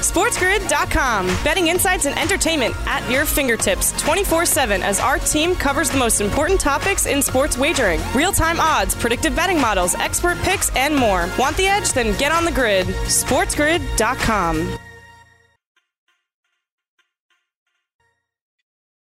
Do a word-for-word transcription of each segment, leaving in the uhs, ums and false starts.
sports grid dot com. Betting insights and entertainment at your fingertips twenty-four seven as our team covers the most important topics in sports wagering. Real-time odds, predictive betting models, expert picks, and more. Want the edge? Then get on the grid. sports grid dot com.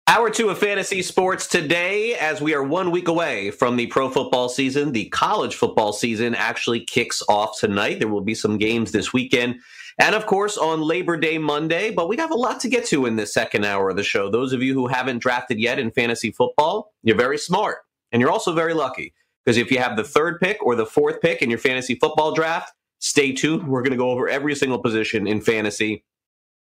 Hour two of fantasy sports today, as we are one week away from the pro football season. The college football season actually kicks off tonight. There will be some games this weekend. And, of course, on Labor Day Monday, but we have a lot to get to in this second hour of the show. Those of you who haven't drafted yet in fantasy football, you're very smart, and you're also very lucky, because if you have the third pick or the fourth pick in your fantasy football draft, stay tuned. We're going to go over every single position in fantasy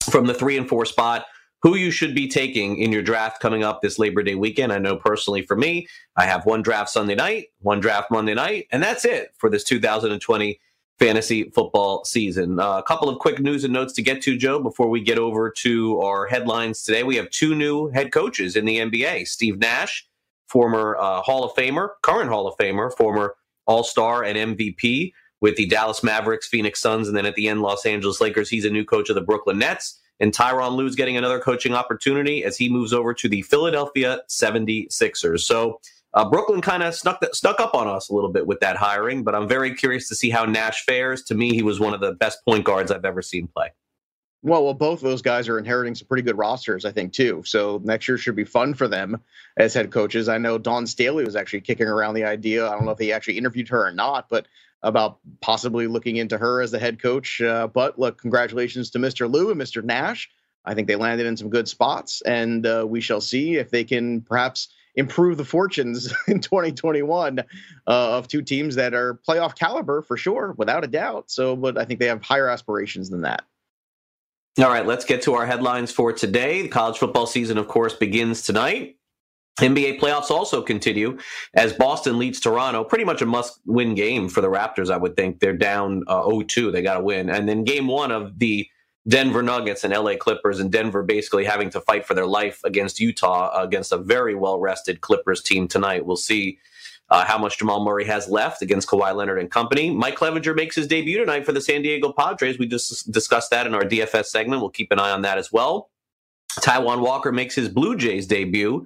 from the three and four spot, who you should be taking in your draft coming up this Labor Day weekend. I know personally for me, I have one draft Sunday night, one draft Monday night, and that's it for this two thousand twenty fantasy football season. Uh, a couple of quick news and notes to get to, Joe, before we get over to our headlines today. We have two new head coaches in the N B A. Steve Nash, former uh, Hall of Famer, current Hall of Famer, former All-Star and M V P with the Dallas Mavericks, Phoenix Suns, and then at the end, Los Angeles Lakers. He's a new coach of the Brooklyn Nets. And Tyronn Lue's getting another coaching opportunity as he moves over to the Philadelphia seventy-sixers. So, Uh, Brooklyn kind of snuck the, stuck up on us a little bit with that hiring, but I'm very curious to see how Nash fares. To me, he was one of the best point guards I've ever seen play. Well, well, both of those guys are inheriting some pretty good rosters, I think, too. So next year should be fun for them as head coaches. I know Dawn Staley was actually kicking around the idea. I don't know if they actually interviewed her or not, but about possibly looking into her as the head coach. Uh, but look, congratulations to Mister Lue and Mister Nash. I think they landed in some good spots, and uh, we shall see if they can perhaps improve the fortunes in twenty twenty-one uh, of two teams that are playoff caliber for sure, without a doubt. So, but I think they have higher aspirations than that. All right, let's get to our headlines for today. The college football season, of course, begins tonight. N B A playoffs also continue as Boston leads Toronto. Pretty much a must-win game for the Raptors, I would think. They're down uh, oh two. They got to win. And then game one of the Denver Nuggets and L A Clippers, and Denver basically having to fight for their life against Utah, uh, against a very well-rested Clippers team tonight. We'll see uh, how much Jamal Murray has left against Kawhi Leonard and company. Mike Clevenger makes his debut tonight for the San Diego Padres. We just discussed that in our D F S segment. We'll keep an eye on that as well. Taijuan Walker makes his Blue Jays debut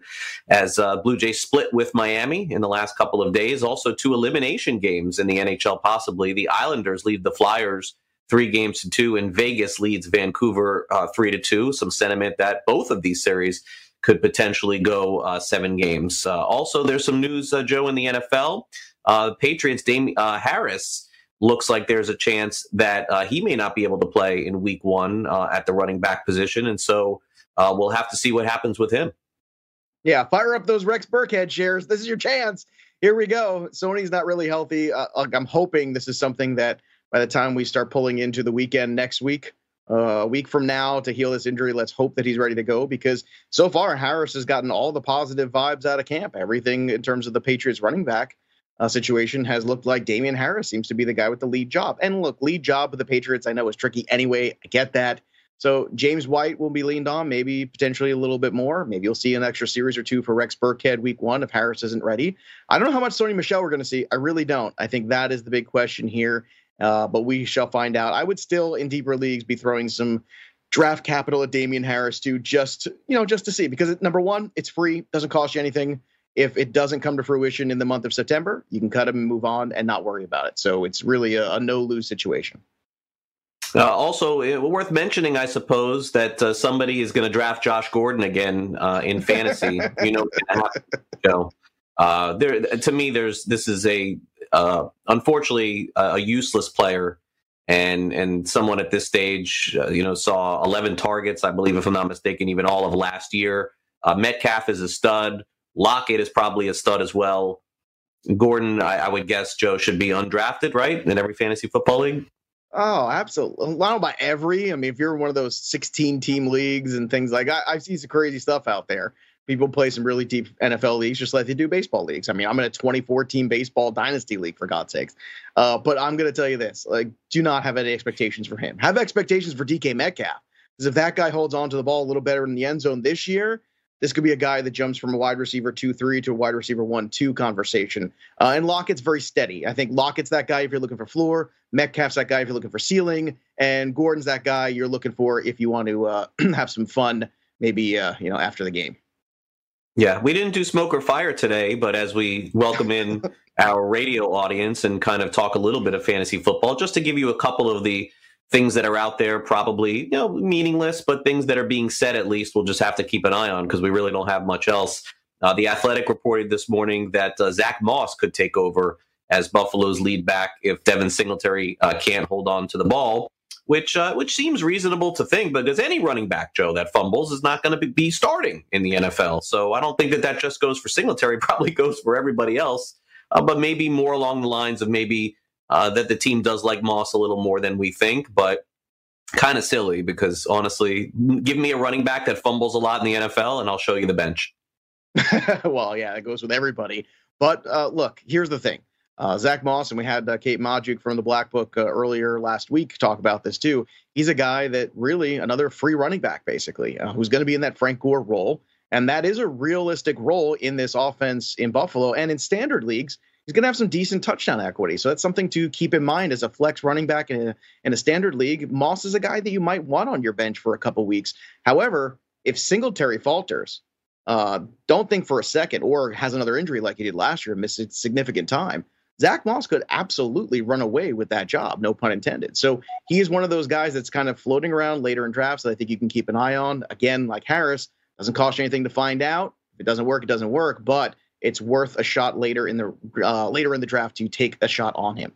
as uh, Blue Jays split with Miami in the last couple of days. Also two elimination games in the N H L possibly. The Islanders lead the Flyers Three games to two, and Vegas leads Vancouver uh, three to two. Some sentiment that both of these series could potentially go uh, seven games. Uh, also, there's some news, uh, Joe, in the N F L. Uh, Patriots, Damien uh, Harris, looks like there's a chance that uh, he may not be able to play in week one uh, at the running back position. And so uh, we'll have to see what happens with him. Yeah, fire up those Rex Burkhead shares. This is your chance. Here we go. Sony's not really healthy. Uh, I'm hoping this is something that by the time we start pulling into the weekend next week, uh, a week from now to heal this injury, let's hope that he's ready to go, because so far Harris has gotten all the positive vibes out of camp. Everything in terms of the Patriots running back uh, situation has looked like Damien Harris seems to be the guy with the lead job. And look, lead job with the Patriots, I know, is tricky anyway. I get that. So James White will be leaned on, maybe potentially a little bit more. Maybe you'll see an extra series or two for Rex Burkhead week one if Harris isn't ready. I don't know how much Sony Michel we're going to see. I really don't. I think that is the big question here. Uh, but we shall find out. I would still, in deeper leagues, be throwing some draft capital at Damian Harris too, just you know, just to see. Because it, number one, it's free, doesn't cost you anything. If it doesn't come to fruition in the month of September, you can cut him and move on and not worry about it. So it's really a, a no-lose situation. Uh, also, it, worth mentioning, I suppose, that uh, somebody is going to draft Josh Gordon again uh, in fantasy. You know, you know. Uh, there to me, there's this is a uh, unfortunately uh, a useless player, and and someone at this stage, uh, you know, saw eleven targets, I believe, if I'm not mistaken, even all of last year. Uh, Metcalf is a stud. Lockett is probably a stud as well. Gordon, I, I would guess, Joe, should be undrafted, right, in every fantasy football league? Oh, absolutely. I don't know about every. I mean, if you're one of those sixteen-team leagues and things like that, I've seen some crazy stuff out there. People play some really deep N F L leagues just like they do baseball leagues. I mean, I'm in a twenty-four team baseball dynasty league, for God's sakes. Uh, but I'm going to tell you this. Like, do not have any expectations for him. Have expectations for D K Metcalf. Because if that guy holds on to the ball a little better in the end zone this year, this could be a guy that jumps from a wide receiver two three to a wide receiver one two conversation. Uh, and Lockett's very steady. I think Lockett's that guy if you're looking for floor. Metcalf's that guy if you're looking for ceiling. And Gordon's that guy you're looking for if you want to uh, have some fun, maybe uh, you know, after the game. Yeah, we didn't do smoke or fire today, but as we welcome in our radio audience and kind of talk a little bit of fantasy football, just to give you a couple of the things that are out there, probably, you know, meaningless, but things that are being said, at least we'll just have to keep an eye on because we really don't have much else. Uh, the Athletic reported this morning that uh, Zach Moss could take over as Buffalo's lead back if Devin Singletary uh, can't hold on to the ball, which uh, which seems reasonable to think, but does any running back, Joe, that fumbles is not going to be starting in the N F L. So I don't think that that just goes for Singletary, probably goes for everybody else, uh, but maybe more along the lines of maybe Uh, that the team does like Moss a little more than we think, but kind of silly because, honestly, give me a running back that fumbles a lot in the N F L and I'll show you the bench. Well, yeah, that goes with everybody. But uh, look, here's the thing. Uh, Zach Moss, and we had uh, Kate Majuk from the Black Book uh, earlier last week talk about this too. He's a guy that really another free running back, basically, uh, who's going to be in that Frank Gore role. And that is a realistic role in this offense in Buffalo and in standard leagues. He's going to have some decent touchdown equity. So that's something to keep in mind as a flex running back in a, in a standard league. Moss is a guy that you might want on your bench for a couple weeks. However, if Singletary falters, uh, don't think for a second or has another injury like he did last year and missed a significant time, Zach Moss could absolutely run away with that job, no pun intended. So he is one of those guys that's kind of floating around later in drafts that I think you can keep an eye on. Again, like Harris, doesn't cost you anything to find out. If it doesn't work, it doesn't work. But it's worth a shot later in the uh, later in the draft to take a shot on him.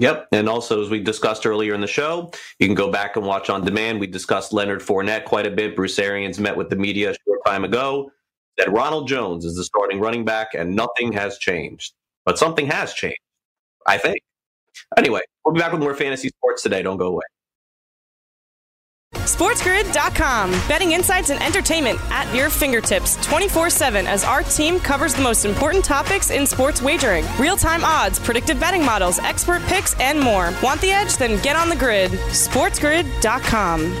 Yep, and also, as we discussed earlier in the show, you can go back and watch on demand. We discussed Leonard Fournette quite a bit. Bruce Arians met with the media a short time ago that Ronald Jones is the starting running back, and nothing has changed. But something has changed, I think. Anyway, we'll be back with more fantasy sports today. Don't go away. sports grid dot com. Betting insights and entertainment at your fingertips twenty-four seven as our team covers the most important topics in sports wagering. Real-time odds, predictive betting models, expert picks, and more. Want the edge? Then get on the grid. sports grid dot com.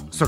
So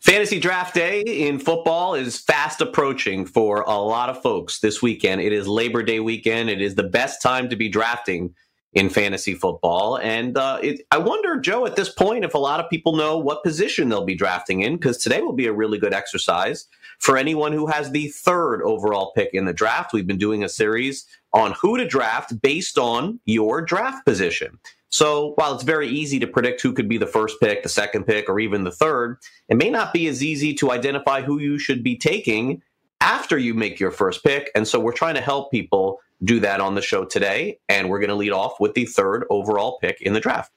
Fantasy draft day in football is fast approaching for a lot of folks this weekend. It is Labor Day weekend. It is the best time to be drafting in fantasy football. And uh, it, I wonder, Joe, at this point, if a lot of people know what position they'll be drafting in, because today will be a really good exercise for anyone who has the third overall pick in the draft. We've been doing a series on who to draft based on your draft position. So while it's very easy to predict who could be the first pick, the second pick, or even the third, it may not be as easy to identify who you should be taking after you make your first pick. And so we're trying to help people do that on the show today. And we're going to lead off with the third overall pick in the draft.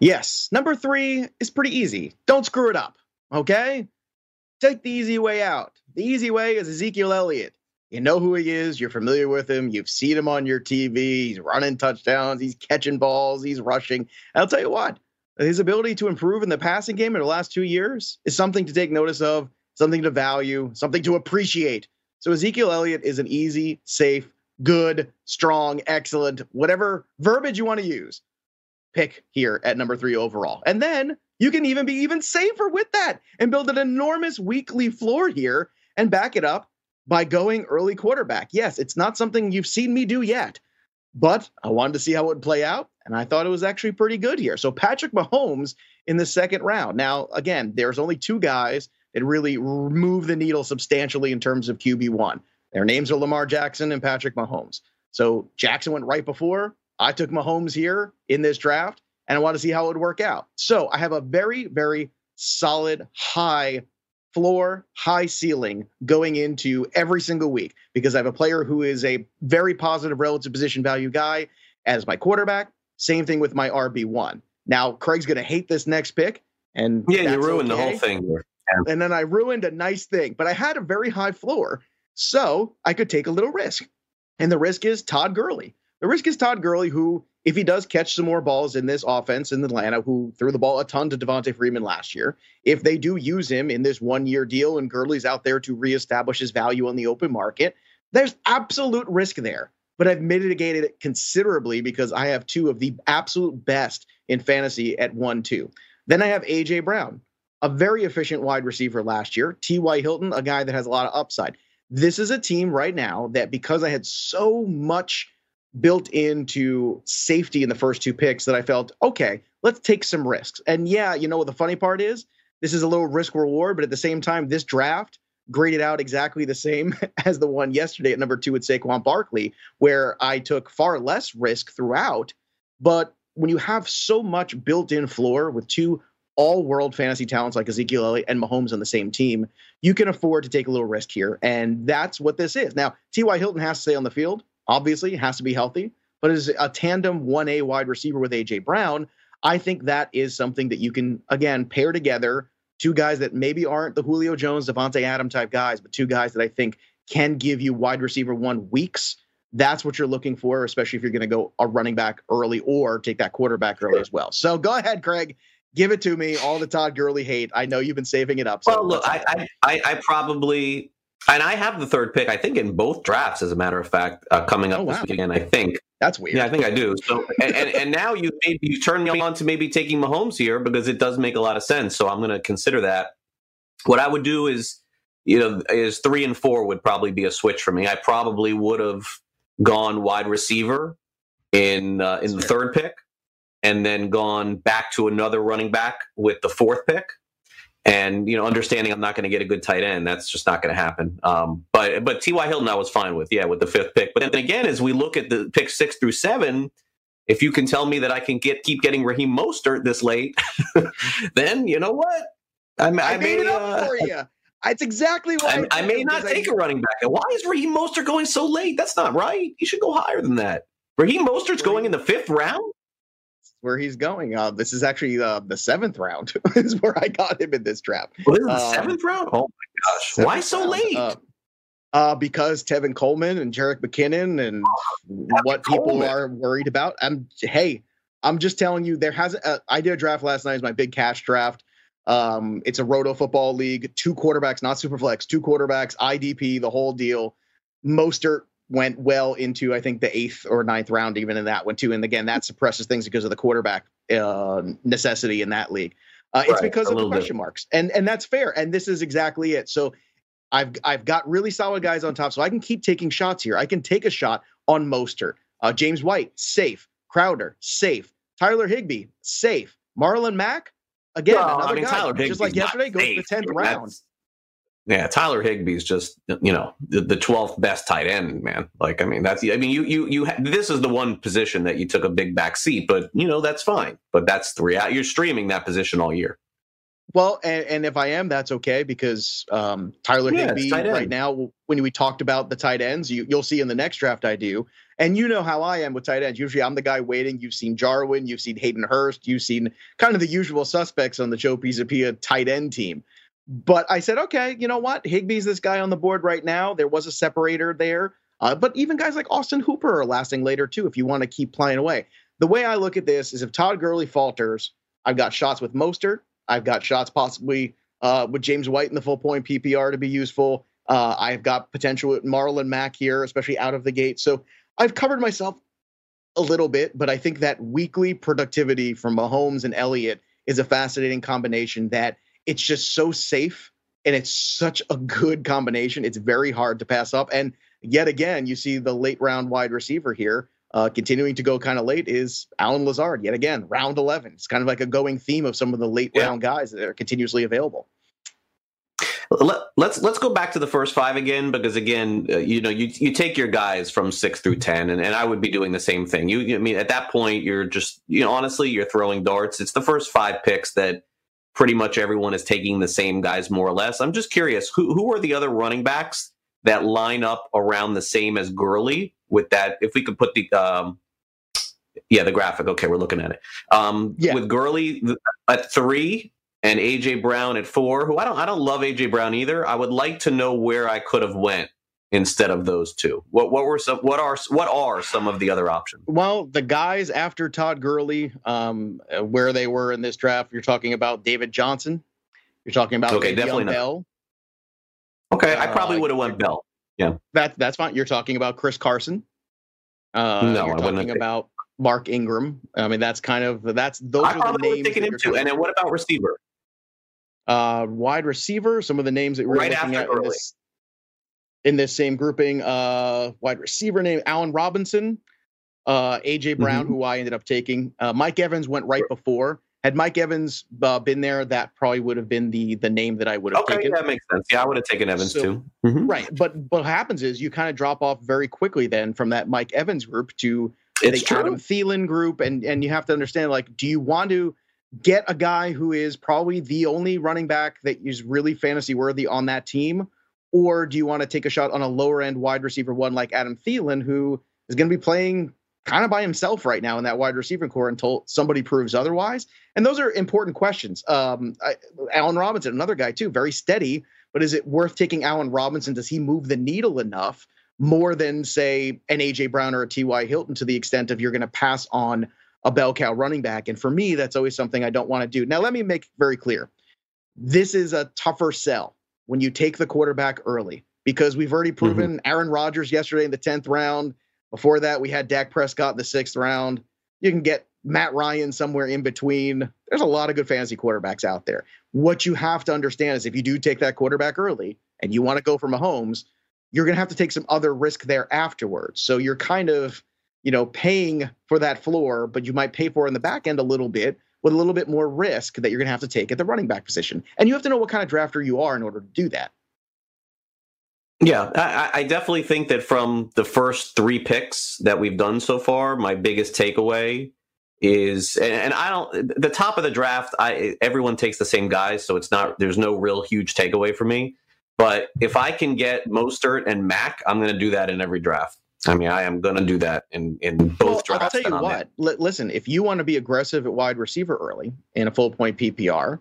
Yes. Number three is pretty easy. Don't screw it up. Okay. Take the easy way out. The easy way is Ezekiel Elliott. You know who he is. You're familiar with him. You've seen him on your T V. He's running touchdowns. He's catching balls. He's rushing. I'll tell you what, his ability to improve in the passing game in the last two years is something to take notice of, something to value, something to appreciate. So Ezekiel Elliott is an easy, safe, good, strong, excellent, whatever verbiage you want to use, pick here at number three overall. And then you can even be even safer with that and build an enormous weekly floor here and back it up by going early quarterback. Yes, it's not something you've seen me do yet, but I wanted to see how it would play out, and I thought it was actually pretty good here. So Patrick Mahomes in the second round. Now, again, there's only two guys that really move the needle substantially in terms of Q B one. Their names are Lamar Jackson and Patrick Mahomes. So Jackson went right before. I took Mahomes here in this draft, and I want to see how it would work out. So I have a very, very solid, high floor, high ceiling going into every single week because I have a player who is a very positive relative position value guy as my quarterback. Same thing with my R B one. Now, Craig's going to hate this next pick. And yeah, you ruined okay. the whole thing. Yeah. And then I ruined a nice thing, but I had a very high floor, so I could take a little risk. And the risk is Todd Gurley. The risk is Todd Gurley, who, if he does catch some more balls in this offense in Atlanta, who threw the ball a ton to Devontae Freeman last year, if they do use him in this one-year deal and Gurley's out there to reestablish his value on the open market, there's absolute risk there. But I've mitigated it considerably because I have two of the absolute best in fantasy at one two. Then I have A J. Brown, a very efficient wide receiver last year. T Y. Hilton, a guy that has a lot of upside. This is a team right now that, because I had so much built into safety in the first two picks, that I felt, okay, let's take some risks. And yeah, you know what the funny part is? This is a little risk reward, but at the same time, this draft graded out exactly the same as the one yesterday at number two with Saquon Barkley, where I took far less risk throughout. But when you have so much built-in floor with two all-world fantasy talents like Ezekiel Elliott and Mahomes on the same team, you can afford to take a little risk here. And that's what this is. Now, T Y. Hilton has to stay on the field. Obviously, has to be healthy, but as a tandem one A wide receiver with A J. Brown, I think that is something that you can, again, pair together, two guys that maybe aren't the Julio Jones, Devontae Adam type guys, but two guys that I think can give you wide receiver one weeks. That's what you're looking for, especially if you're going to go a running back early or take that quarterback early as well. So go ahead, Craig. Give it to me, all the Todd Gurley hate. I know you've been saving it up. So well, look, I, I, I probably... And I have the third pick, I think, in both drafts, as a matter of fact, uh, coming up oh, wow. this weekend, I think. That's weird. Yeah, I think I do. So, and, and, and now you maybe you turn me on to maybe taking Mahomes here because it does make a lot of sense. So I'm going to consider that. What I would do is, you know, is three and four would probably be a switch for me. I probably would have gone wide receiver in uh, in the third pick and then gone back to another running back with the fourth pick. And, you know, understanding I'm not going to get a good tight end, that's just not going to happen. Um, but but T Y. Hilton I was fine with, yeah, with the fifth pick. But then again, as we look at the picks six through seven, if you can tell me that I can get keep getting Raheem Mostert this late, then you know what? I, I, I made may, it up uh, for you. It's exactly what I, I, I may not take I, a running back. And why is Raheem Mostert going so late? That's not right. He should go higher than that. Raheem Mostert's going in the fifth round? Where he's going. Uh, this is actually uh, the seventh round is where I got him in this draft. What is the um, seventh round? Oh my gosh. Why so round? late? Uh, uh, because Tevin Coleman and Jerick McKinnon and oh, what people Coleman. are worried about. I'm Hey, I'm just telling you, there hasn't, uh, I did a draft last night. It's my big cash draft. Um, it's a roto football league, two quarterbacks, not super flex, two quarterbacks, I D P, the whole deal. Mostert went well into, I think, the eighth or ninth round, even in that one, too. And again, that suppresses things because of the quarterback uh, necessity in that league. Uh, right, it's because of the question bit. marks. And and that's fair. And this is exactly it. So I've I've got really solid guys on top, so I can keep taking shots here. I can take a shot on Mostert. Uh, James White, safe. Crowder, safe. Tyler Higbee, safe. Marlon Mack, again, well, another I mean, guy. Tyler Higbee's just like yesterday, goes to the tenth round. That's- Yeah, Tyler Higbee's just, you know, the, the twelfth best tight end, man. Like, I mean, that's, I mean, you, you, you, ha- this is the one position that you took a big back seat, but, you know, that's fine. But that's the reality. You're streaming that position all year. Well, and, and if I am, that's okay, because um, Tyler yeah, Higbee right now, when we talked about the tight ends, you, you'll see in the next draft I do. And you know how I am with tight ends. Usually I'm the guy waiting. You've seen Jarwin, you've seen Hayden Hurst, you've seen kind of the usual suspects on the Joe Pizzapia tight end team. But I said, okay, you know what? Higbee's this guy on the board right now. There was a separator there. Uh, but even guys like Austin Hooper are lasting later, too, if you want to keep playing away. The way I look at this is if Todd Gurley falters, I've got shots with Mostert. I've got shots possibly uh, with James White in the full point P P R to be useful. Uh, I've got potential with Marlon Mack here, especially out of the gate. So I've covered myself a little bit, but I think that weekly productivity from Mahomes and Elliott is a fascinating combination that it's just so safe and it's such a good combination. It's very hard to pass up. And yet again, you see the late round wide receiver here uh, continuing to go kind of late is Alan Lazard. Yet again, round eleven. It's kind of like a going theme of some of the late yeah. round guys that are continuously available. Let, let's let's go back to the first five again, because again, uh, you know, you you take your guys from six through ten, and, and I would be doing the same thing. You, I mean, at that point, you're just, you know, honestly, you're throwing darts. It's the first five picks that pretty much everyone is taking the same guys more or less. I'm just curious, who who are the other running backs that line up around the same as Gurley? With that, if we could put the um, yeah, the graphic. Okay, we're looking at it. Um, yeah. With Gurley at three. And A J. Brown at four, who I don't I don't love A J. Brown either. I would like to know where I could have went instead of those two. What what were some what are what are some of the other options? Well, the guys after Todd Gurley, um, where they were in this draft, you're talking about David Johnson. You're talking about okay, Le'Veon Bell. Okay, uh, I probably would have went Bell. Yeah. That that's fine. You're talking about Chris Carson. Uh no, you're talking about Mark Ingram. I mean, that's kind of that's those I are the names. Taking him too. And then what about receiver? Uh, wide receiver, some of the names that we're right looking at in this, in this same grouping, uh, wide receiver name, Allen Robinson, uh, A J. Brown, mm-hmm. who I ended up taking. Uh, Mike Evans went right sure. before. Had Mike Evans uh, been there, that probably would have been the the name that I would have okay, taken. Okay, that makes sense. Yeah, I would have taken Evans so, too. Mm-hmm. Right, but, but what happens is you kind of drop off very quickly then from that Mike Evans group to it's the true. Adam Thielen group, and and you have to understand, like, do you want to get a guy who is probably the only running back that is really fantasy worthy on that team? Or do you want to take a shot on a lower end wide receiver one like Adam Thielen, who is going to be playing kind of by himself right now in that wide receiver core until somebody proves otherwise? And those are important questions. Um, I, Allen Robinson, another guy too, very steady, but is it worth taking Allen Robinson? Does he move the needle enough more than, say, an A J. Brown or a T Y. Hilton to the extent of you're going to pass on a bell cow running back? And for me, that's always something I don't want to do. Now, let me make very clear. This is a tougher sell when you take the quarterback early, because we've already proven mm-hmm. Aaron Rodgers yesterday in the tenth round. Before that, we had Dak Prescott in the sixth round. You can get Matt Ryan somewhere in between. There's a lot of good fantasy quarterbacks out there. What you have to understand is if you do take that quarterback early and you want to go for Mahomes, you're going to have to take some other risk there afterwards. So you're kind of, you know, paying for that floor, but you might pay for it in the back end a little bit with a little bit more risk that you're going to have to take at the running back position. And you have to know what kind of drafter you are in order to do that. Yeah, I, I definitely think that from the first three picks that we've done so far, my biggest takeaway is, and, and I don't, the top of the draft, I everyone takes the same guys, so it's not, there's no real huge takeaway for me. But if I can get Mostert and Mack, I'm going to do that in every draft. I mean, I am going to do that in, in both well, drafts. I'll tell you what. L- listen, if you want to be aggressive at wide receiver early in a full-point P P R,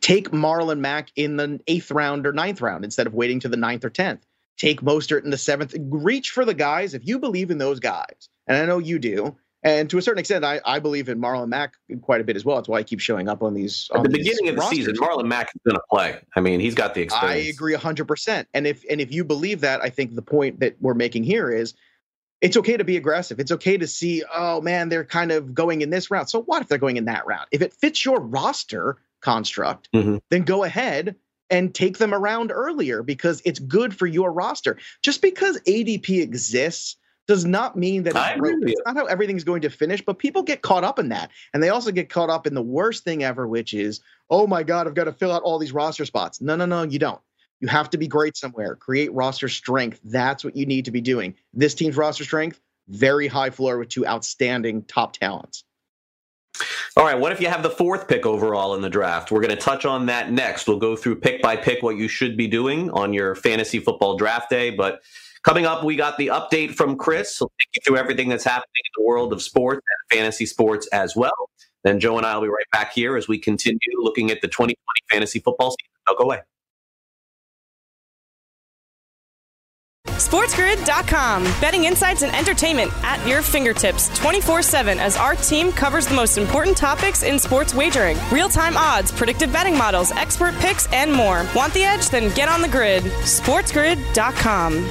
take Marlon Mack in the eighth round or ninth round instead of waiting to the ninth or tenth. Take Mostert in the seventh. Reach for the guys if you believe in those guys, and I know you do. And to a certain extent, I, I believe in Marlon Mack quite a bit as well. That's why I keep showing up on these. On At the these beginning of the rosters. Season, Marlon Mack is going to play. I mean, he's got the experience. I agree one hundred percent. And if and if you believe that, I think the point that we're making here is it's okay to be aggressive. It's okay to see, oh, man, they're kind of going in this route. So what if they're going in that route? If it fits your roster construct, mm-hmm. then go ahead and take them around earlier because it's good for your roster. Just because A D P exists does not mean that it's, really, it's not how everything's going to finish, but people get caught up in that. And they also get caught up in the worst thing ever, which is, oh my God, I've got to fill out all these roster spots. No, no, no, you don't. You have to be great somewhere. Create roster strength. That's what you need to be doing. This team's roster strength, very high floor with two outstanding top talents. All right, what if you have the fourth pick overall in the draft? We're going to touch on that next. We'll go through pick by pick what you should be doing on your fantasy football draft day, but coming up, we got the update from Chris. He'll take you through everything that's happening in the world of sports and fantasy sports as well. Then Joe and I will be right back here as we continue looking at the twenty twenty fantasy football season. They'll go away. sports grid dot com. Betting insights and entertainment at your fingertips twenty-four seven as our team covers the most important topics in sports wagering. Real-time odds, predictive betting models, expert picks, and more. Want the edge? Then get on the grid. sports grid dot com.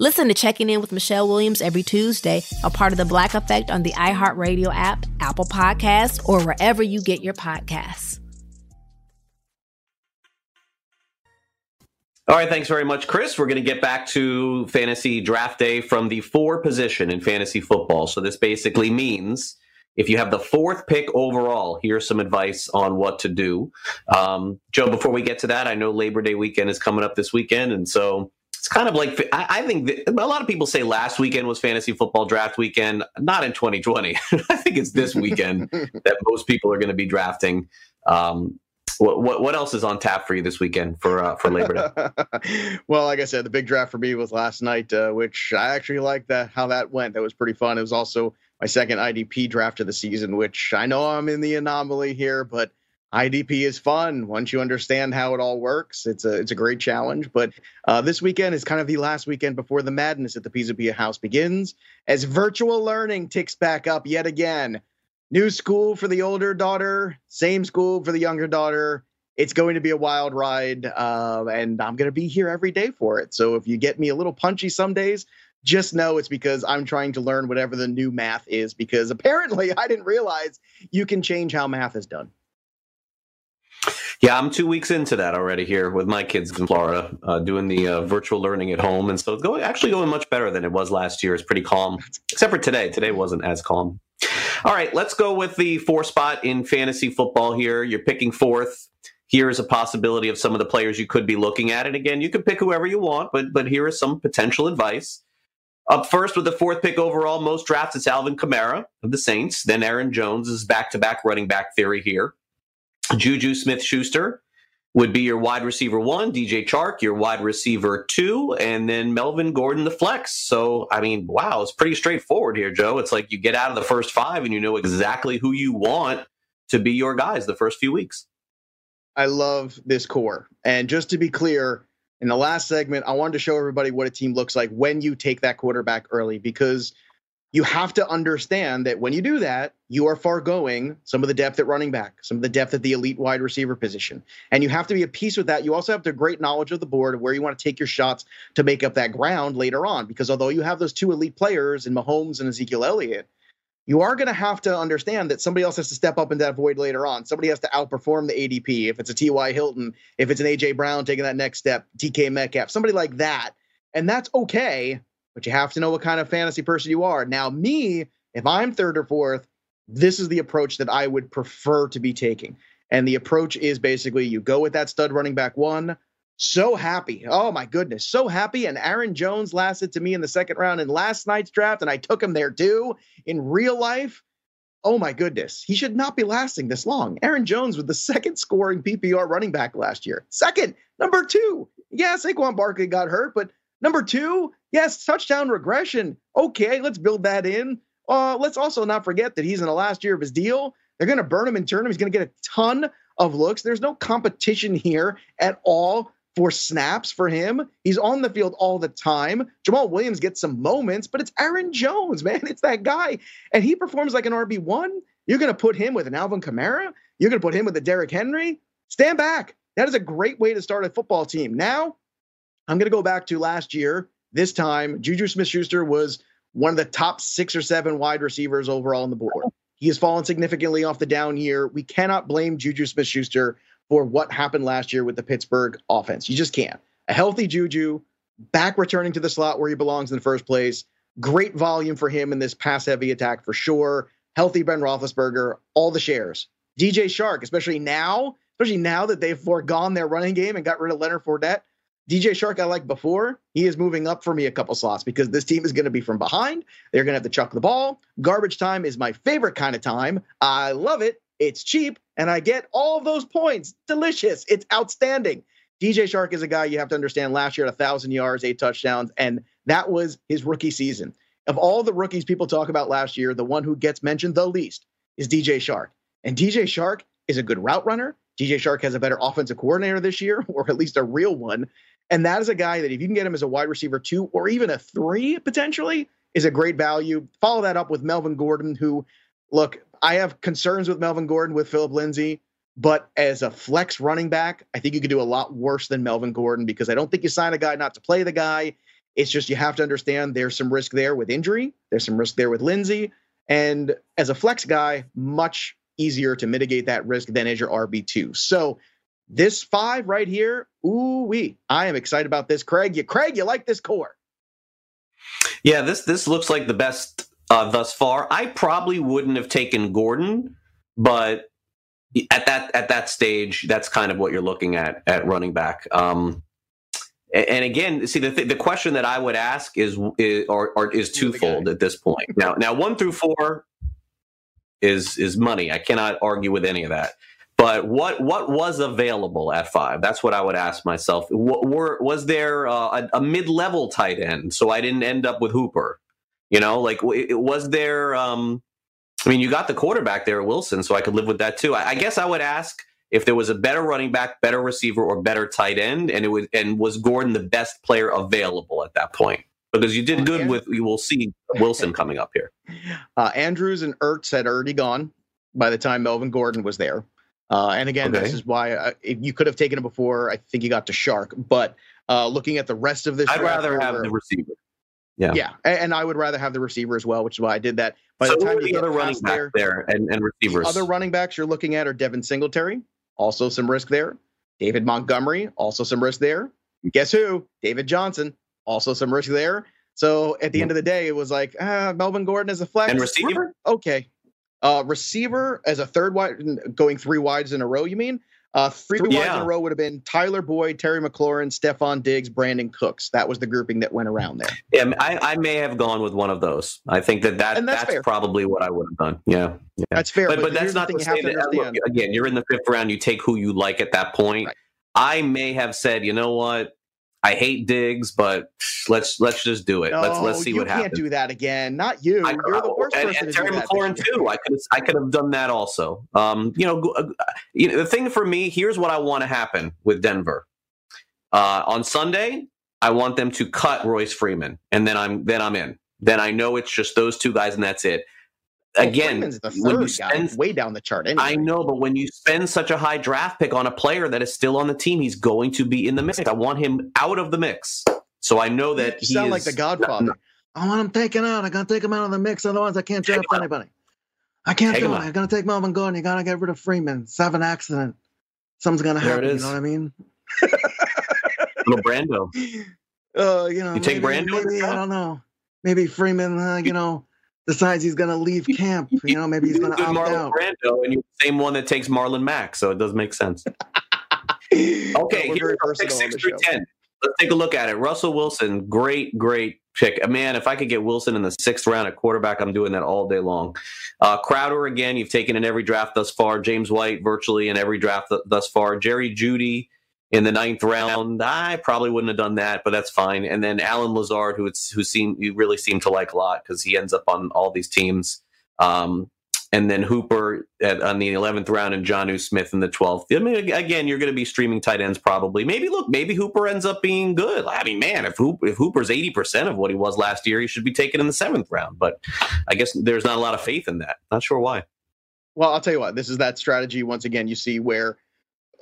Listen to Checking In with Michelle Williams every Tuesday, a part of the Black Effect on the iHeartRadio app, Apple Podcasts, or wherever you get your podcasts. All right, thanks very much, Chris. We're going to get back to fantasy draft day from the four position in fantasy football. So this basically means if you have the fourth pick overall, here's some advice on what to do. Um, Joe, before we get to that, I know Labor Day weekend is coming up this weekend, and so it's kind of like, I think that a lot of people say last weekend was fantasy football draft weekend. Not in twenty twenty. I think it's this weekend that most people are going to be drafting. Um, what, what what else is on tap for you this weekend for uh, for Labor Day? Well, like I said, the big draft for me was last night, uh, which I actually liked that how that went. That was pretty fun. It was also my second I D P draft of the season, which I know I'm in the anomaly here, but I D P is fun once you understand how it all works. It's a it's a great challenge. But uh, this weekend is kind of the last weekend before the madness at the Pizza Pia House begins, as virtual learning ticks back up yet again. New school for the older daughter, same school for the younger daughter. It's going to be a wild ride, uh, and I'm going to be here every day for it. So if you get me a little punchy some days, just know it's because I'm trying to learn whatever the new math is, because apparently I didn't realize you can change how math is done. Yeah, I'm two weeks into that already here with my kids in Florida, uh, doing the uh, virtual learning at home. And so it's going, actually going much better than it was last year. It's pretty calm, except for today. Today wasn't as calm. All right, let's go with the four spot in fantasy football here. You're picking fourth. Here is a possibility of some of the players you could be looking at. And again, you can pick whoever you want, but but here is some potential advice. Up first with the fourth pick overall, most drafts, it's Alvin Kamara of the Saints. Then Aaron Jones is back-to-back running back theory here. Juju Smith-Schuster would be your wide receiver one, D J Chark, your wide receiver two, and then Melvin Gordon, the flex. So, I mean, wow, it's pretty straightforward here, Joe. It's like you get out of the first five and you know exactly who you want to be your guys the first few weeks. I love this core. And just to be clear, in the last segment, I wanted to show everybody what a team looks like when you take that quarterback early, because you have to understand that when you do that, you are foregoing some of the depth at running back, some of the depth at the elite wide receiver position. And you have to be at peace with that. You also have the great knowledge of the board of where you want to take your shots to make up that ground later on. Because although you have those two elite players in Mahomes and Ezekiel Elliott, you are going to have to understand that somebody else has to step up in that void later on. Somebody has to outperform the A D P. If it's a T Y. Hilton, if it's an A J. Brown taking that next step, D K Metcalf, somebody like that. And that's okay. But you have to know what kind of fantasy person you are. Now, me, if I'm third or fourth, this is the approach that I would prefer to be taking. And the approach is basically you go with that stud running back one. So happy. Oh, my goodness. So happy. And Aaron Jones lasted to me in the second round in last night's draft. And I took him there, too. In real life, oh, my goodness. He should not be lasting this long. Aaron Jones was the second scoring P P R running back last year. Second. Number two. Yeah, Saquon Barkley got hurt, but number two, yes, touchdown regression. Okay, let's build that in. Uh, let's also not forget that he's in the last year of his deal. They're going to burn him and turn him. He's going to get a ton of looks. There's no competition here at all for snaps for him. He's on the field all the time. Jamal Williams gets some moments, but it's Aaron Jones, man. It's that guy. And he performs like an R B one. You're going to put him with an Alvin Kamara. You're going to put him with a Derrick Henry. Stand back. That is a great way to start a football team. Now, I'm going to go back to last year. This time, Juju Smith-Schuster was one of the top six or seven wide receivers overall on the board. He has fallen significantly off the down year. We cannot blame Juju Smith-Schuster for what happened last year with the Pittsburgh offense. You just can't. A healthy Juju, back returning to the slot where he belongs in the first place. Great volume for him in this pass-heavy attack for sure. Healthy Ben Roethlisberger, all the shares. D J Chark, especially now, especially now that they've foregone their running game and got rid of Leonard Fournette. D J Chark I liked before. He is moving up for me a couple slots because this team is going to be from behind. They're going to have to chuck the ball. Garbage time is my favorite kind of time. I love it. It's cheap, and I get all those points. Delicious. It's outstanding. D J Chark is a guy you have to understand last year at one thousand yards, eight touchdowns, and that was his rookie season. Of all the rookies people talk about last year, the one who gets mentioned the least is D J Chark. And D J Chark is a good route runner. D J Chark has a better offensive coordinator this year, or at least a real one. And that is a guy that if you can get him as a wide receiver two or even a three potentially is a great value. Follow that up with Melvin Gordon, who, look, I have concerns with Melvin Gordon with Philip Lindsay, but as a flex running back, I think you could do a lot worse than Melvin Gordon because I don't think you sign a guy not to play the guy. It's just you have to understand there's some risk there with injury. There's some risk there with Lindsay. And as a flex guy, much easier to mitigate that risk than as your R B two. So this five right here, ooh wee, I am excited about this. Craig, you Craig, you like this core? Yeah, this this looks like the best Uh, thus far. I probably wouldn't have taken Gordon, but at that at that stage, that's kind of what you're looking at at running back. Um, and, and again, see the th- the question that I would ask is, is or, or is twofold at this point. Now, now one through four is is money. I cannot argue with any of that. But what what was available at five? That's what I would ask myself. W- were, was there uh, a, a mid level tight end so I didn't end up with Hooper? You know, like, was there, um, I mean, you got the quarterback there, Wilson, so I could live with that too. I, I guess I would ask if there was a better running back, better receiver, or better tight end, and it was, and was Gordon the best player available at that point? Because you did good with, you will see Wilson coming up here. Uh, Andrews and Ertz had already gone by the time Melvin Gordon was there. Uh, and again, okay. This is why uh, you could have taken him before. I think you got to Chark, but uh, looking at the rest of this, I'd rather have the receiver. Yeah, yeah, and I would rather have the receiver as well, which is why I did that. By so the time you the get other running back there, there and, and receivers, the other running backs you're looking at are Devin Singletary, also some risk there. David Montgomery, also some risk there. And guess who? David Johnson, also some risk there. So at the yeah. end of the day, it was like ah, Melvin Gordon as a flex and receiver. Okay, uh, receiver as a third wide, going three wides in a row. You mean uh, three, three yeah. wides in a row would have been Tyler Boyd, Terry McLaurin, Stephon Diggs, Brandon Cooks. That was the grouping that went around there. Yeah, I, I may have gone with one of those. I think that, that that's, that's probably what I would have done. Yeah, yeah. That's fair. But, but, but that's not the same. Again, you're in the fifth round. You take who you like at that point. Right. I may have said, you know what? I hate Diggs, but let's let's just do it. No, let's let's see what happens. You can't do that again. Not you. I, You're the worst and, person. And Terry to do McLaurin that too. I could I could have done that also. Um, you know, uh, you know, the thing for me here's what I want to happen with Denver uh, on Sunday. I want them to cut Royce Freeman, and then I'm then I'm in. Then I know it's just those two guys, and that's it. Again, well, the when you spend, guy, way down the chart. Anyway. I know, but when you spend such a high draft pick on a player that is still on the team, he's going to be in the mix. I want him out of the mix. So I know that you he sound is like the Godfather. Not, I want him taken out. I gotta take him out of the mix. Otherwise, I can't draft anybody. I can't take do it. I gotta take Melvin Gordon. You gotta get rid of Freeman. It's have an accident. Something's gonna there happen. You know what I mean? Little Brando. Uh, you know, you maybe, take Brando. Maybe, I don't know. Maybe Freeman. Uh, you know. Decides he's going to leave camp. You know, maybe he's going to opt Marlon out. Brando, and you're the same one that takes Marlon Mack, so it does make sense. Okay, no, here's pick six through ten. Let's take a look at it. Russell Wilson, great, great pick. Man, if I could get Wilson in the sixth round at quarterback, I'm doing that all day long. Uh, Crowder, again, you've taken in every draft thus far. James White, virtually in every draft th- thus far. Jerry Jeudy in the ninth round. I probably wouldn't have done that, but that's fine. And then Alan Lazard, who it's, who seem you really seem to like a lot because he ends up on all these teams. Um, and then Hooper at, on the eleventh round, and Jonnu Smith in the twelfth. I mean, again, you're going to be streaming tight ends probably. Maybe look, maybe Hooper ends up being good. I mean, man, if Hooper, if Hooper's eighty percent of what he was last year, he should be taken in the seventh round. But I guess there's not a lot of faith in that. Not sure why. Well, I'll tell you what. This is that strategy once again. You see where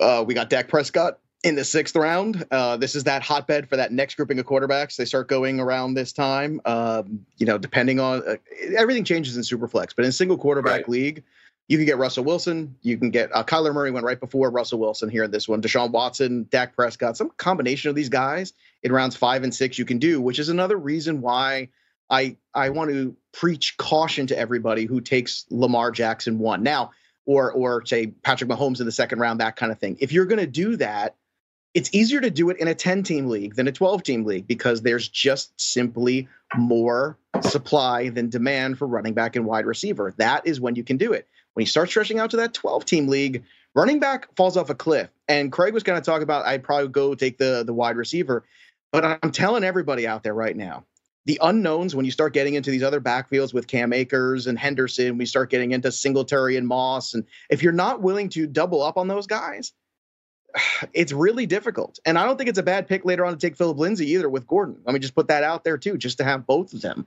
uh, we got Dak Prescott in the sixth round. Uh, this is that hotbed for that next grouping of quarterbacks. They start going around this time. Um, you know, depending on uh, everything changes in Superflex, but in single quarterback right. league, you can get Russell Wilson. You can get uh, Kyler Murray went right before Russell Wilson here in this one. Deshaun Watson, Dak Prescott, some combination of these guys in rounds five and six you can do, which is another reason why I I want to preach caution to everybody who takes Lamar Jackson one now or or say Patrick Mahomes in the second round, that kind of thing. If you're going to do that, it's easier to do it in a ten-team league than a twelve-team league because there's just simply more supply than demand for running back and wide receiver. That is when you can do it. When you start stretching out to that twelve-team league, running back falls off a cliff. And Craig was going to talk about I'd probably go take the, the wide receiver. But I'm telling everybody out there right now, the unknowns, when you start getting into these other backfields with Cam Akers and Henderson, we start getting into Singletary and Moss. And if you're not willing to double up on those guys, it's really difficult. And I don't think it's a bad pick later on to take Philip Lindsay either with Gordon. Let me just put that out there, too, just to have both of them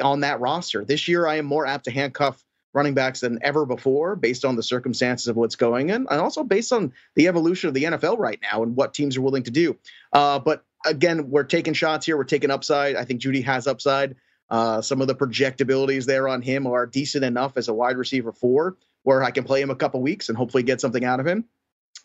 on that roster. This year, I am more apt to handcuff running backs than ever before based on the circumstances of what's going on and also based on the evolution of the N F L right now and what teams are willing to do. Uh, but again, we're taking shots here. We're taking upside. I think Judy has upside. Uh, some of the projectabilities there on him are decent enough as a wide receiver four where I can play him a couple weeks and hopefully get something out of him.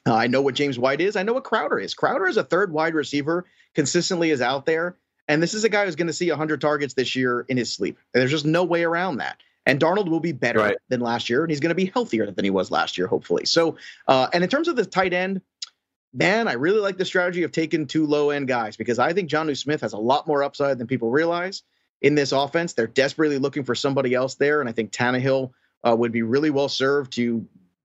Uh, I know what James White is. I know what Crowder is. Crowder is a third wide receiver, consistently is out there. And this is a guy who's going to see one hundred targets this year in his sleep. And there's just no way around that. And Darnold will be better right. than last year, and he's going to be healthier than he was last year, hopefully. So, uh, and in terms of the tight end, man, I really like the strategy of taking two low-end guys because I think Jonnu Smith has a lot more upside than people realize in this offense. They're desperately looking for somebody else there, and I think Tannehill uh, would be really well-served to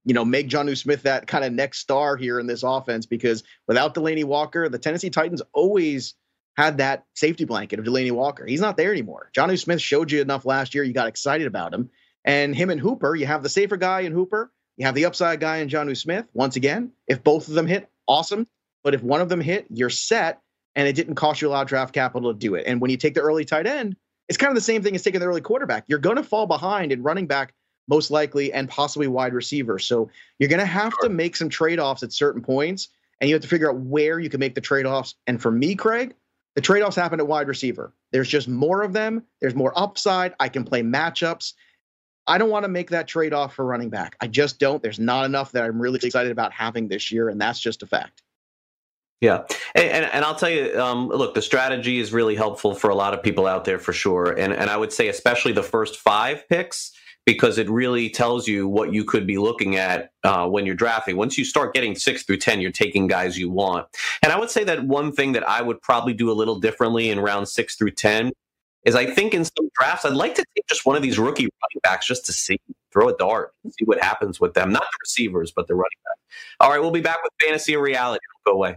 you know, make Jonnu Smith that kind of next star here in this offense because without Delanie Walker, the Tennessee Titans always had that safety blanket of Delanie Walker. He's not there anymore. Jonnu Smith showed you enough last year. You got excited about him. And him and Hooper, you have the safer guy in Hooper. You have the upside guy in Jonnu Smith. Once again, if both of them hit, awesome. But if one of them hit, you're set. And it didn't cost you a lot of draft capital to do it. And when you take the early tight end, it's kind of the same thing as taking the early quarterback. You're going to fall behind in running back most likely and possibly wide receiver. So you're going to have to make some trade-offs at certain points. And you have to figure out where you can make the trade-offs. And for me, Craig, the trade-offs happen at wide receiver. There's just more of them. There's more upside. I can play matchups. I don't want to make that trade-off for running back. I just don't. There's not enough that I'm really excited about having this year, and that's just a fact. Yeah, and, and and I'll tell you, um, look, the strategy is really helpful for a lot of people out there for sure, and and I would say especially the first five picks because it really tells you what you could be looking at uh, when you're drafting. Once you start getting six through ten, you're taking guys you want. And I would say that one thing that I would probably do a little differently in round six through ten is I think in some drafts, I'd like to take just one of these rookie running backs just to see, throw a dart, see what happens with them. Not the receivers, but the running back. All right, we'll be back with Fantasy or Reality. Don't go away.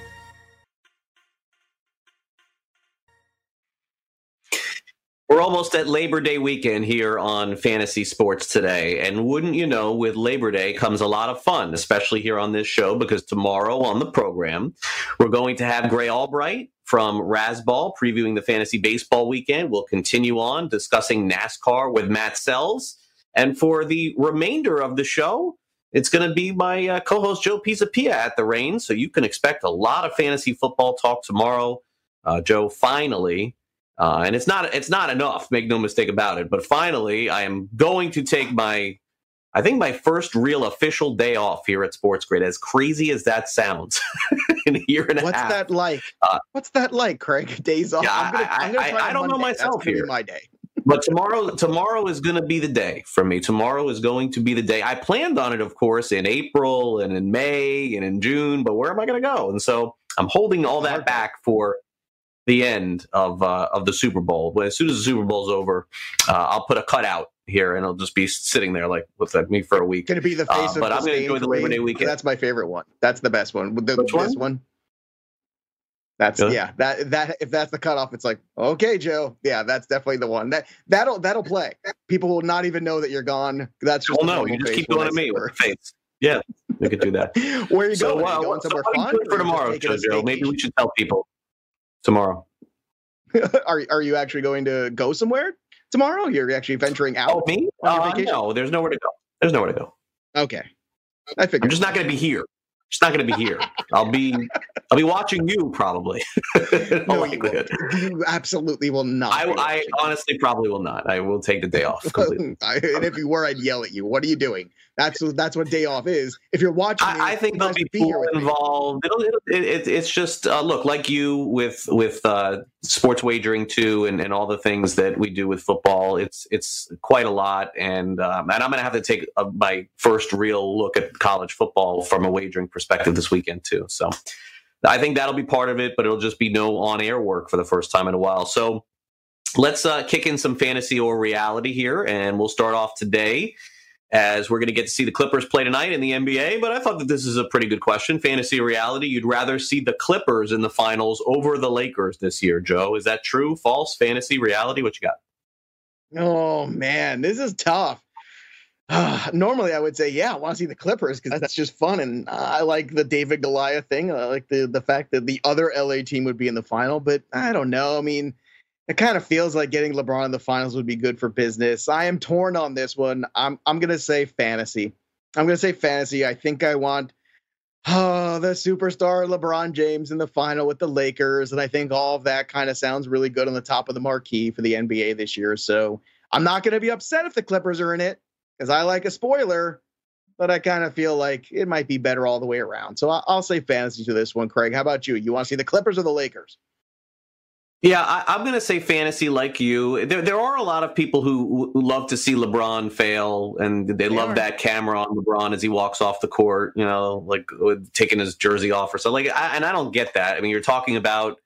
We're almost at Labor Day weekend here on Fantasy Sports Today. And wouldn't you know, with Labor Day comes a lot of fun, especially here on this show, because tomorrow on the program, we're going to have Gray Albright from Rasball previewing the Fantasy Baseball Weekend. We'll continue on discussing NASCAR with Matt Sells. And for the remainder of the show, it's going to be my uh, co-host Joe Pisapia at the reins. So you can expect a lot of fantasy football talk tomorrow. Uh, Joe, finally... Uh, and it's not it's not enough, make no mistake about it. But finally, I am going to take my, I think my first real official day off here at Sports Grid, as crazy as that sounds, in a year and a What's half. What's that like? Uh, What's that like, Craig? Days off? Yeah, I'm gonna, I'm gonna I, I, I don't Monday. know myself That's here. My day. But tomorrow, tomorrow is going to be the day for me. Tomorrow is going to be the day. I planned on it, of course, in April and in May and in June. But where am I going to go? And so I'm holding all that back for the end of uh, of the Super Bowl. But as soon as the Super Bowl's over, uh, I'll put a cutout here and I'll just be sitting there like with me for a week. Going to be the face uh, of the But I'm going to enjoy the Labor Day weekend. That's my favorite one. That's the best one. The, Which one? This one. That's really? yeah. That that if that's the cutoff, it's like okay, Joe. Yeah, that's definitely the one. That that'll that'll play. People will not even know that you're gone. That's just well, no. You just keep going at me with your face. Yeah, we could do that. Where are you so, going? Uh, you going somewhere fun for tomorrow, JoJo? Maybe we should tell people tomorrow. are Are you actually going to go somewhere tomorrow? You're actually venturing out? Oh, me? Uh, no, there's nowhere to go. There's nowhere to go. Okay, I figured. I'm just not going to be here. It's not going to be here. I'll be, I'll be watching you probably. No, you, you absolutely will not. I, I honestly probably will not. I will take the day off. Completely. And if you were, I'd yell at you. What are you doing? That's that's what day off is. If you're watching, I, me, I think there'll be people involved. It'll, it'll, it, it, it's just uh, look like you with with uh, sports wagering too, and, and all the things that we do with football. It's it's quite a lot, and um, and I'm gonna have to take a, my first real look at college football from a wagering perspective this weekend too. So I think that'll be part of it, but it'll just be no on-air work for the first time in a while. So let's uh, kick in some fantasy or reality here, and we'll start off today, as we're going to get to see the Clippers play tonight in the N B A, but I thought that this is a pretty good question. Fantasy reality, you'd rather see the Clippers in the finals over the Lakers this year, Joe. Is that true, false, fantasy reality? What you got? Oh, man, this is tough. Uh, normally I would say, yeah, I want to see the Clippers because that's just fun. And uh, I like the David Goliath thing. I like the, the fact that the other L A team would be in the final, but I don't know. I mean, it kind of feels like getting LeBron in the finals would be good for business. I am torn on this one. I'm I'm going to say fantasy. I'm going to say fantasy. I think I want oh, the superstar LeBron James in the final with the Lakers. And I think all of that kind of sounds really good on the top of the marquee for the N B A this year. So I'm not going to be upset if the Clippers are in it because I like a spoiler, but I kind of feel like it might be better all the way around. So I'll say fantasy to this one, Craig. How about you? You want to see the Clippers or the Lakers? Yeah, I, I'm going to say fantasy like you. There there are a lot of people who, who love to see LeBron fail, and they, they love are. that camera on LeBron as he walks off the court, you know, like with, taking his jersey off or something. Like, I, and I don't get that. I mean, you're talking about,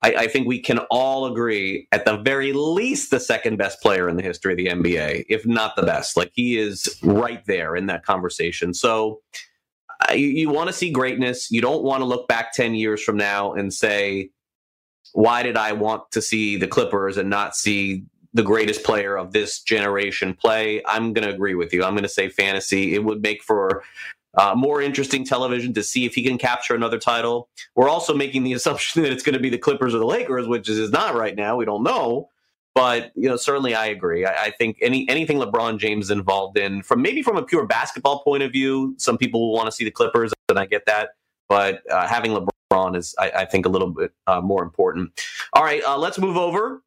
I, I think we can all agree, at the very least, the second best player in the history of the N B A, if not the best. Like, he is right there in that conversation. So uh, you, you want to see greatness. You don't want to look back ten years from now and say, why did I want to see the Clippers and not see the greatest player of this generation play? I'm going to agree with you. I'm going to say fantasy. It would make for uh, more interesting television to see if he can capture another title. We're also making the assumption that it's going to be the Clippers or the Lakers, which is not right now. We don't know. But, you know, certainly I agree. I, I think any anything LeBron James is involved in, from maybe from a pure basketball point of view, some people will want to see the Clippers, and I get that. But uh, having LeBron is, I, I think, a little bit uh, more important. All right, uh, let's move over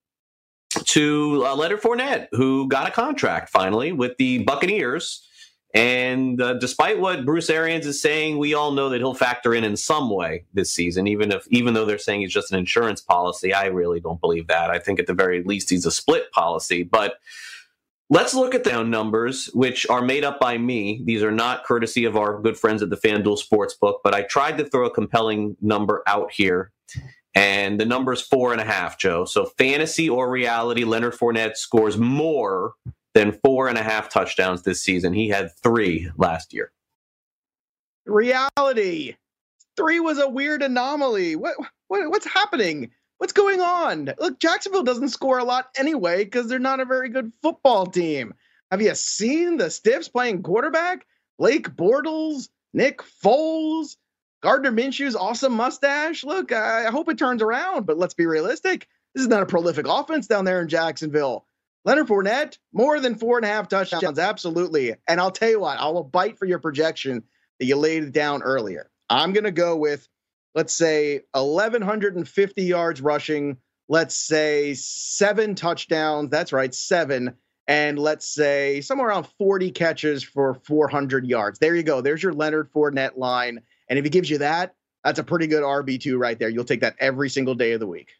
to uh, Leonard Fournette, who got a contract finally with the Buccaneers. And uh, despite what Bruce Arians is saying, we all know that he'll factor in in some way this season, even if even though they're saying he's just an insurance policy. I really don't believe that. I think at the very least he's a split policy. But let's look at the numbers, which are made up by me. These are not courtesy of our good friends at the FanDuel Sportsbook, but I tried to throw a compelling number out here, and the number is four and a half, Joe. So fantasy or reality, Leonard Fournette scores more than four and a half touchdowns this season. He had three last year. Reality. Three was a weird anomaly. What, what what's happening? What's going on? Look, Jacksonville doesn't score a lot anyway because they're not a very good football team. Have you seen the Stiffs playing quarterback? Blake Bortles, Nick Foles, Gardner Minshew's awesome mustache. Look, I hope it turns around, but let's be realistic. This is not a prolific offense down there in Jacksonville. Leonard Fournette, more than four and a half touchdowns, absolutely. And I'll tell you what, I'll bite for your projection that you laid down earlier. I'm going to go with, let's say, eleven fifty yards rushing, let's say seven touchdowns, that's right, seven, and let's say somewhere around forty catches for four hundred yards. There you go. There's your Leonard Fournette line. And if he gives you that, that's a pretty good R B two right there. You'll take that every single day of the week.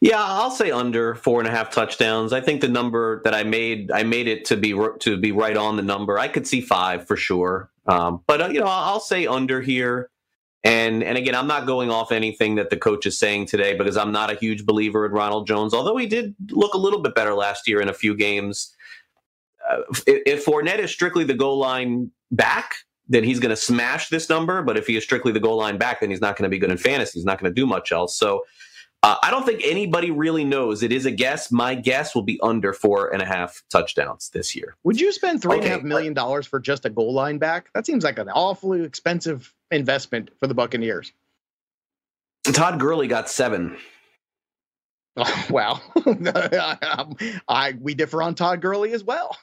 Yeah, I'll say under four and a half touchdowns. I think the number that I made, I made it to be to be right on the number. I could see five for sure. Um, but, uh, you know, I'll say under here. And and again, I'm not going off anything that the coach is saying today because I'm not a huge believer in Ronald Jones, although he did look a little bit better last year in a few games. Uh, if Fournette is strictly the goal line back, then he's going to smash this number. But if he is strictly the goal line back, then he's not going to be good in fantasy. He's not going to do much else. So Uh, I don't think anybody really knows. It is a guess. My guess will be under four and a half touchdowns this year. Would you spend three okay. and a half million dollars for just a goal line back? That seems like an awfully expensive investment for the Buccaneers. Todd Gurley got seven. Oh, wow. I, we differ on Todd Gurley as well.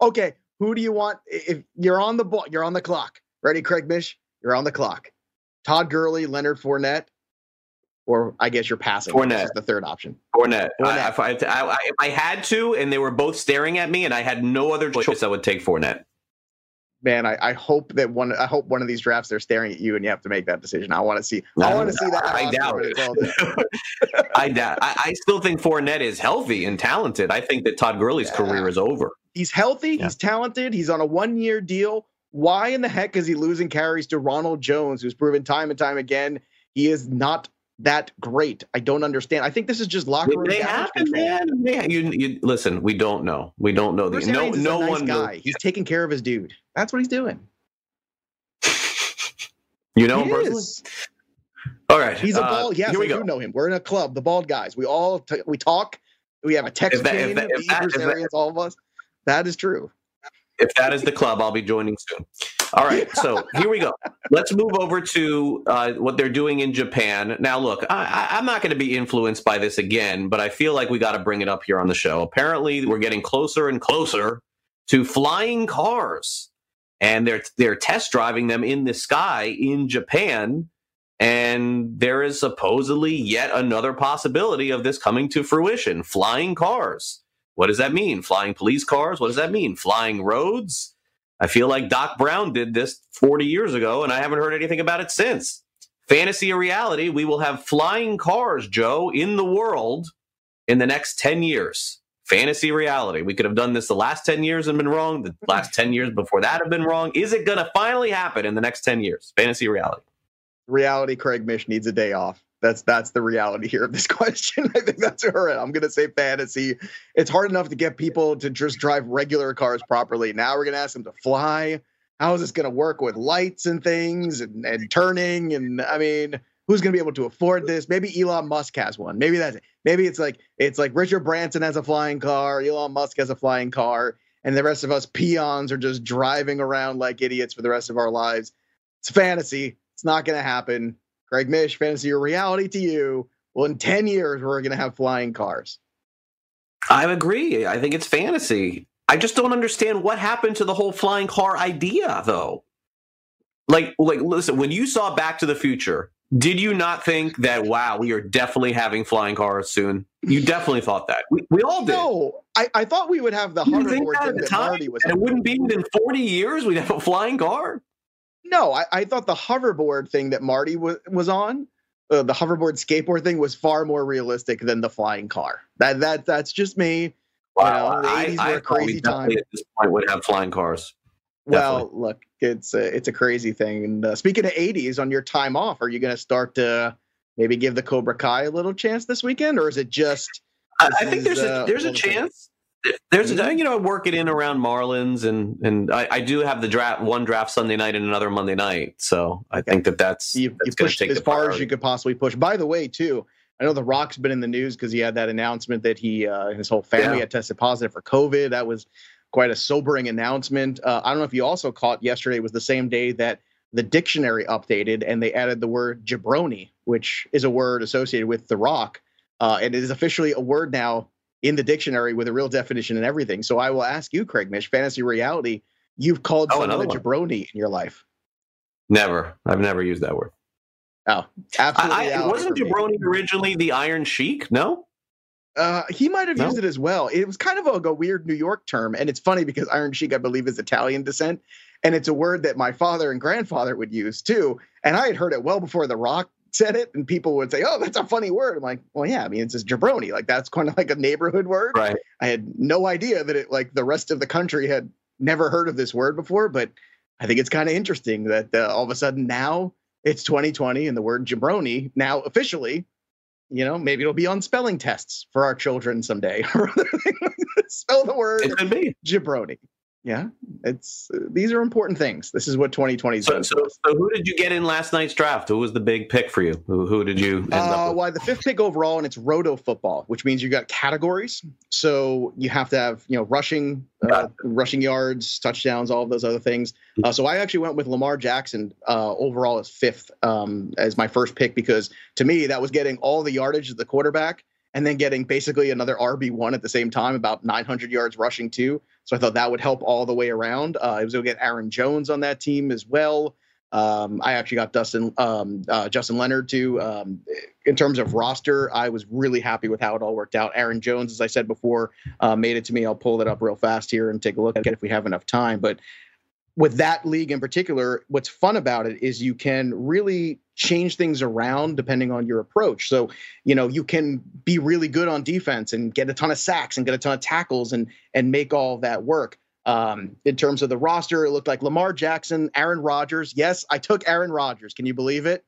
Okay. Who do you want? If you're on the ball, you're on the clock. Ready, Craig Mish? You're on the clock. Todd Gurley, Leonard Fournette, or I guess you're passing. Fournette is the third option. Fournette. Fournette. I, if, I, I, if I had to, and they were both staring at me, and I had no other choice, I would take Fournette. Man, I, I hope that one. I hope one of these drafts they're staring at you, and you have to make that decision. I want to see. No, I want to no, see that. I doubt it. I doubt. I, I still think Fournette is healthy and talented. I think that Todd Gurley's yeah. career is over. He's healthy. Yeah. He's talented. He's on a one-year deal. Why in the heck is he losing carries to Ronald Jones, who's proven time and time again he is not that great? I don't understand. I think this is just locker room. They happen, man. man. You, you, listen, we don't know. We don't know. Bruce no, is no a nice one guy. Knows. He's taking care of his dude. That's what he's doing. You know him personally? All right. He's a bald. Uh, yes, we do know him. We're in a club, the bald guys. We all t- we talk. We have a text chain. All of us. That is true. If that is the club, I'll be joining soon. All right, so here we go. Let's move over to uh, what they're doing in Japan. Now, look, I, I'm not going to be influenced by this again, but I feel like we got to bring it up here on the show. Apparently, we're getting closer and closer to flying cars, and they're they're test driving them in the sky in Japan, and there is supposedly yet another possibility of this coming to fruition, flying cars. What does that mean? Flying police cars? What does that mean? Flying roads? I feel like Doc Brown did this forty years ago, and I haven't heard anything about it since. Fantasy or reality, we will have flying cars, Joe, in the world in the next ten years. Fantasy reality. We could have done this the last ten years and been wrong. The last ten years before that have been wrong. Is it going to finally happen in the next ten years? Fantasy reality. Reality, Craig Mish needs a day off. That's that's the reality here of this question. I think that's all right. I'm going to say fantasy. It's hard enough to get people to just drive regular cars properly. Now we're going to ask them to fly. How is this going to work with lights and things and, and turning? And I mean, who's going to be able to afford this? Maybe Elon Musk has one. Maybe that's it. Maybe it's like it's like Richard Branson has a flying car. Elon Musk has a flying car. And the rest of us peons are just driving around like idiots for the rest of our lives. It's fantasy. It's not going to happen. Craig Mish, fantasy or reality to you. Well, in ten years, we're going to have flying cars. I agree. I think it's fantasy. I just don't understand what happened to the whole flying car idea, though. Like, like, listen, when you saw Back to the Future, did you not think that, wow, we are definitely having flying cars soon? You definitely thought that. We, we all did. No, I, I thought we would have the hundred thing that, that Marty was. And it wouldn't be within forty years we'd have a flying car. No, I, I thought the hoverboard thing that Marty w- was on, uh, the hoverboard skateboard thing, was far more realistic than the flying car. That that that's just me. Wow, you know, the eighties I, were a crazy time. At this point, would have flying cars. Well, definitely. Look, it's a, it's a crazy thing. And uh, speaking of eighties, on your time off, are you going to start to maybe give the Cobra Kai a little chance this weekend, or is it just? I, I think is, there's a, there's uh, a, a chance. Thing? There's, you know, I work it in around Marlins, and and I, I do have the draft one draft Sunday night and another Monday night, so I think that that's you, that's you pushed take as far priority. As you could possibly push. By the way, too, I know The Rock's been in the news because he had that announcement that he uh, his whole family yeah. had tested positive for COVID. That was quite a sobering announcement. Uh, I don't know if you also caught yesterday was the same day that the dictionary updated and they added the word jabroni, which is a word associated with The Rock, uh, and it is officially a word now in the dictionary with a real definition and everything. So I will ask you, Craig Mish, fantasy reality, you've called oh, someone a jabroni in your life. Never. I've never used that word. Oh, absolutely. I, I, wasn't jabroni me. Originally the Iron Sheik? No? Uh, he might have no. used it as well. It was kind of a, like a weird New York term. And it's funny because Iron Sheik, I believe, is Italian descent. And it's a word that my father and grandfather would use too. And I had heard it well before The Rock said it, and people would say, "Oh, that's a funny word." I'm like, "Well, yeah, I mean, it's just jabroni. Like that's kind of like a neighborhood word." Right. I had no idea that it like the rest of the country had never heard of this word before, but I think it's kind of interesting that uh, all of a sudden now it's twenty twenty and the word jabroni now officially, you know, maybe it'll be on spelling tests for our children someday. Spell the word it could be. Jabroni. Yeah, it's uh, these are important things. This is what twenty twenty is. So, so, so who did you get in last night's draft? Who was the big pick for you? Who, who did you end uh, up with? Well, the fifth pick overall, and it's roto football, which means you got categories. So you have to have, you know, rushing, uh, rushing yards, touchdowns, all of those other things. Uh, so I actually went with Lamar Jackson uh, overall as fifth um, as my first pick, because to me, that was getting all the yardage of the quarterback, and then getting basically another R B one at the same time, about nine hundred yards rushing too. So I thought that would help all the way around. Uh, I was going to get Aaron Jones on that team as well. Um, I actually got Dustin, um, uh, Justin Leonard too. Um, in terms of roster, I was really happy with how it all worked out. Aaron Jones, as I said before, uh, made it to me. I'll pull that up real fast here and take a look at it if we have enough time. But with that league in particular, what's fun about it is you can really change things around depending on your approach. So, you know, you can be really good on defense and get a ton of sacks and get a ton of tackles and and make all that work. Um, in terms of the roster, it looked like Lamar Jackson, Aaron Rodgers. Yes, I took Aaron Rodgers. Can you believe it?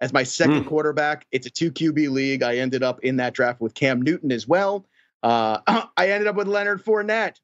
As my second mm. quarterback. It's a two Q B league. I ended up in that draft with Cam Newton as well. Uh, I ended up with Leonard Fournette.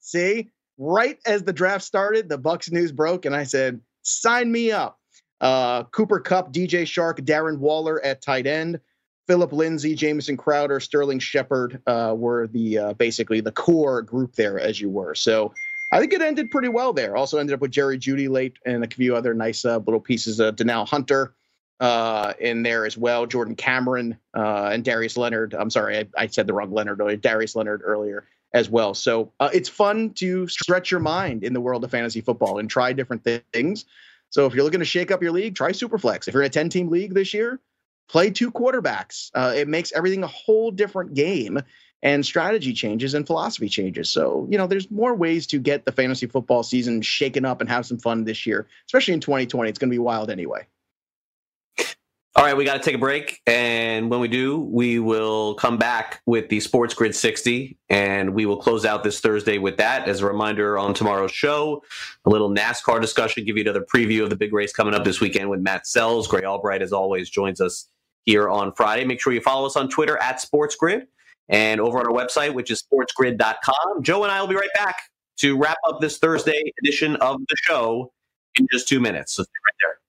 See, right as the draft started, the Bucks news broke, and I said, sign me up. Uh, Cooper Kupp, D J Chark, Darren Waller at tight end, Philip Lindsay, Jameson Crowder, Sterling Shepard uh, were the uh, basically the core group there, as you were. So I think it ended pretty well there. Also ended up with Jerry Jeudy late and a few other nice uh, little pieces of Denal Hunter uh, in there as well. Jordan Cameron uh, and Darius Leonard. I'm sorry, I, I said the wrong Leonard earlier. Darius Leonard earlier as well. So uh, it's fun to stretch your mind in the world of fantasy football and try different things. So if you're looking to shake up your league, try Superflex. If you're in a ten-team league this year, play two quarterbacks. Uh, it makes everything a whole different game, and strategy changes and philosophy changes. So, you know, there's more ways to get the fantasy football season shaken up and have some fun this year, especially in twenty twenty. It's going to be wild anyway. All right, we got to take a break. And when we do, we will come back with the Sports Grid sixty, and we will close out this Thursday with that. As a reminder, on tomorrow's show, a little NASCAR discussion, give you another preview of the big race coming up this weekend with Matt Sells. Gray Albright, as always, joins us here on Friday. Make sure you follow us on Twitter at Sports Grid and over on our website, which is sports grid dot com. Joe and I will be right back to wrap up this Thursday edition of the show in just two minutes. So stay right there.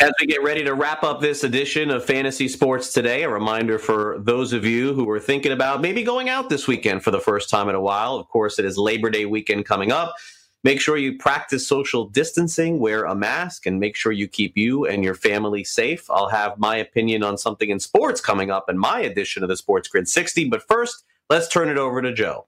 As we get ready to wrap up this edition of Fantasy Sports Today, a reminder for those of you who are thinking about maybe going out this weekend for the first time in a while. Of course, it is Labor Day weekend coming up. Make sure you practice social distancing, wear a mask, and make sure you keep you and your family safe. I'll have my opinion on something in sports coming up in my edition of the Sports Grid sixty. But first, let's turn it over to Joe.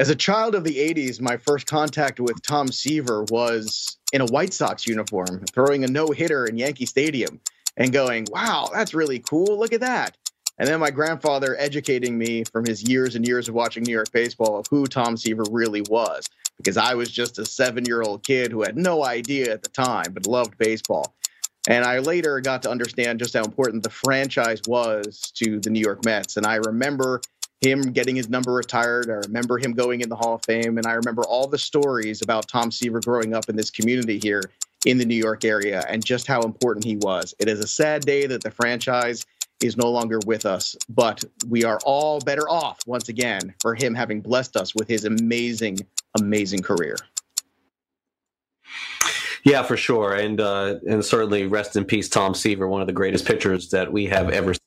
As a child of the eighties, my first contact with Tom Seaver was in a White Sox uniform, throwing a no-hitter in Yankee Stadium and going, wow, that's really cool. Look at that. And then my grandfather educating me from his years and years of watching New York baseball of who Tom Seaver really was, because I was just a seven-year-old kid who had no idea at the time but loved baseball. And I later got to understand just how important the franchise was to the New York Mets. And I remember him getting his number retired. I remember him going in the Hall of Fame. And I remember all the stories about Tom Seaver growing up in this community here in the New York area and just how important he was. It is a sad day that the franchise is no longer with us, but we are all better off once again for him having blessed us with his amazing, amazing career. Yeah, for sure. And, uh, and certainly rest in peace, Tom Seaver, one of the greatest pitchers that we have ever seen.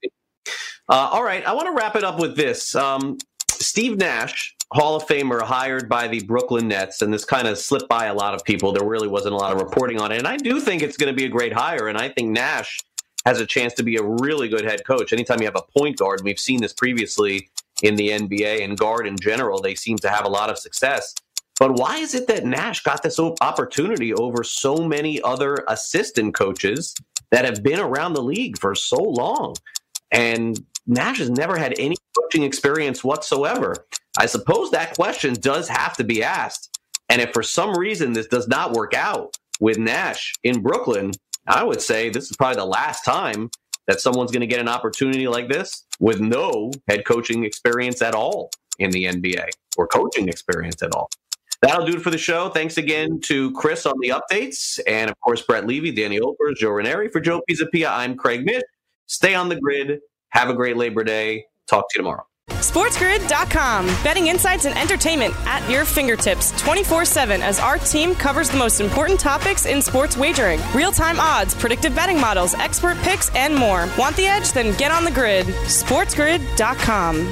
Uh, all right, I want to wrap it up with this. Um, Steve Nash, Hall of Famer, hired by the Brooklyn Nets, and this kind of slipped by a lot of people. There really wasn't a lot of reporting on it, and I do think it's going to be a great hire, and I think Nash has a chance to be a really good head coach. Anytime you have a point guard, and we've seen this previously in the N B A and guard in general, they seem to have a lot of success. But why is it that Nash got this opportunity over so many other assistant coaches that have been around the league for so long? And Nash has never had any coaching experience whatsoever. I suppose that question does have to be asked. And if for some reason this does not work out with Nash in Brooklyn, I would say this is probably the last time that someone's going to get an opportunity like this with no head coaching experience at all in the N B A or coaching experience at all. That'll do it for the show. Thanks again to Chris on the updates. And, of course, Brett Levy, Danny Olpers, Joe Ranieri. For Joe Pizzapia, I'm Craig Mish. Stay on the grid. Have a great Labor Day. Talk to you tomorrow. sports grid dot com. Betting insights and entertainment at your fingertips twenty-four seven as our team covers the most important topics in sports wagering. Real-time odds, predictive betting models, expert picks, and more. Want the edge? Then get on the grid. sports grid dot com.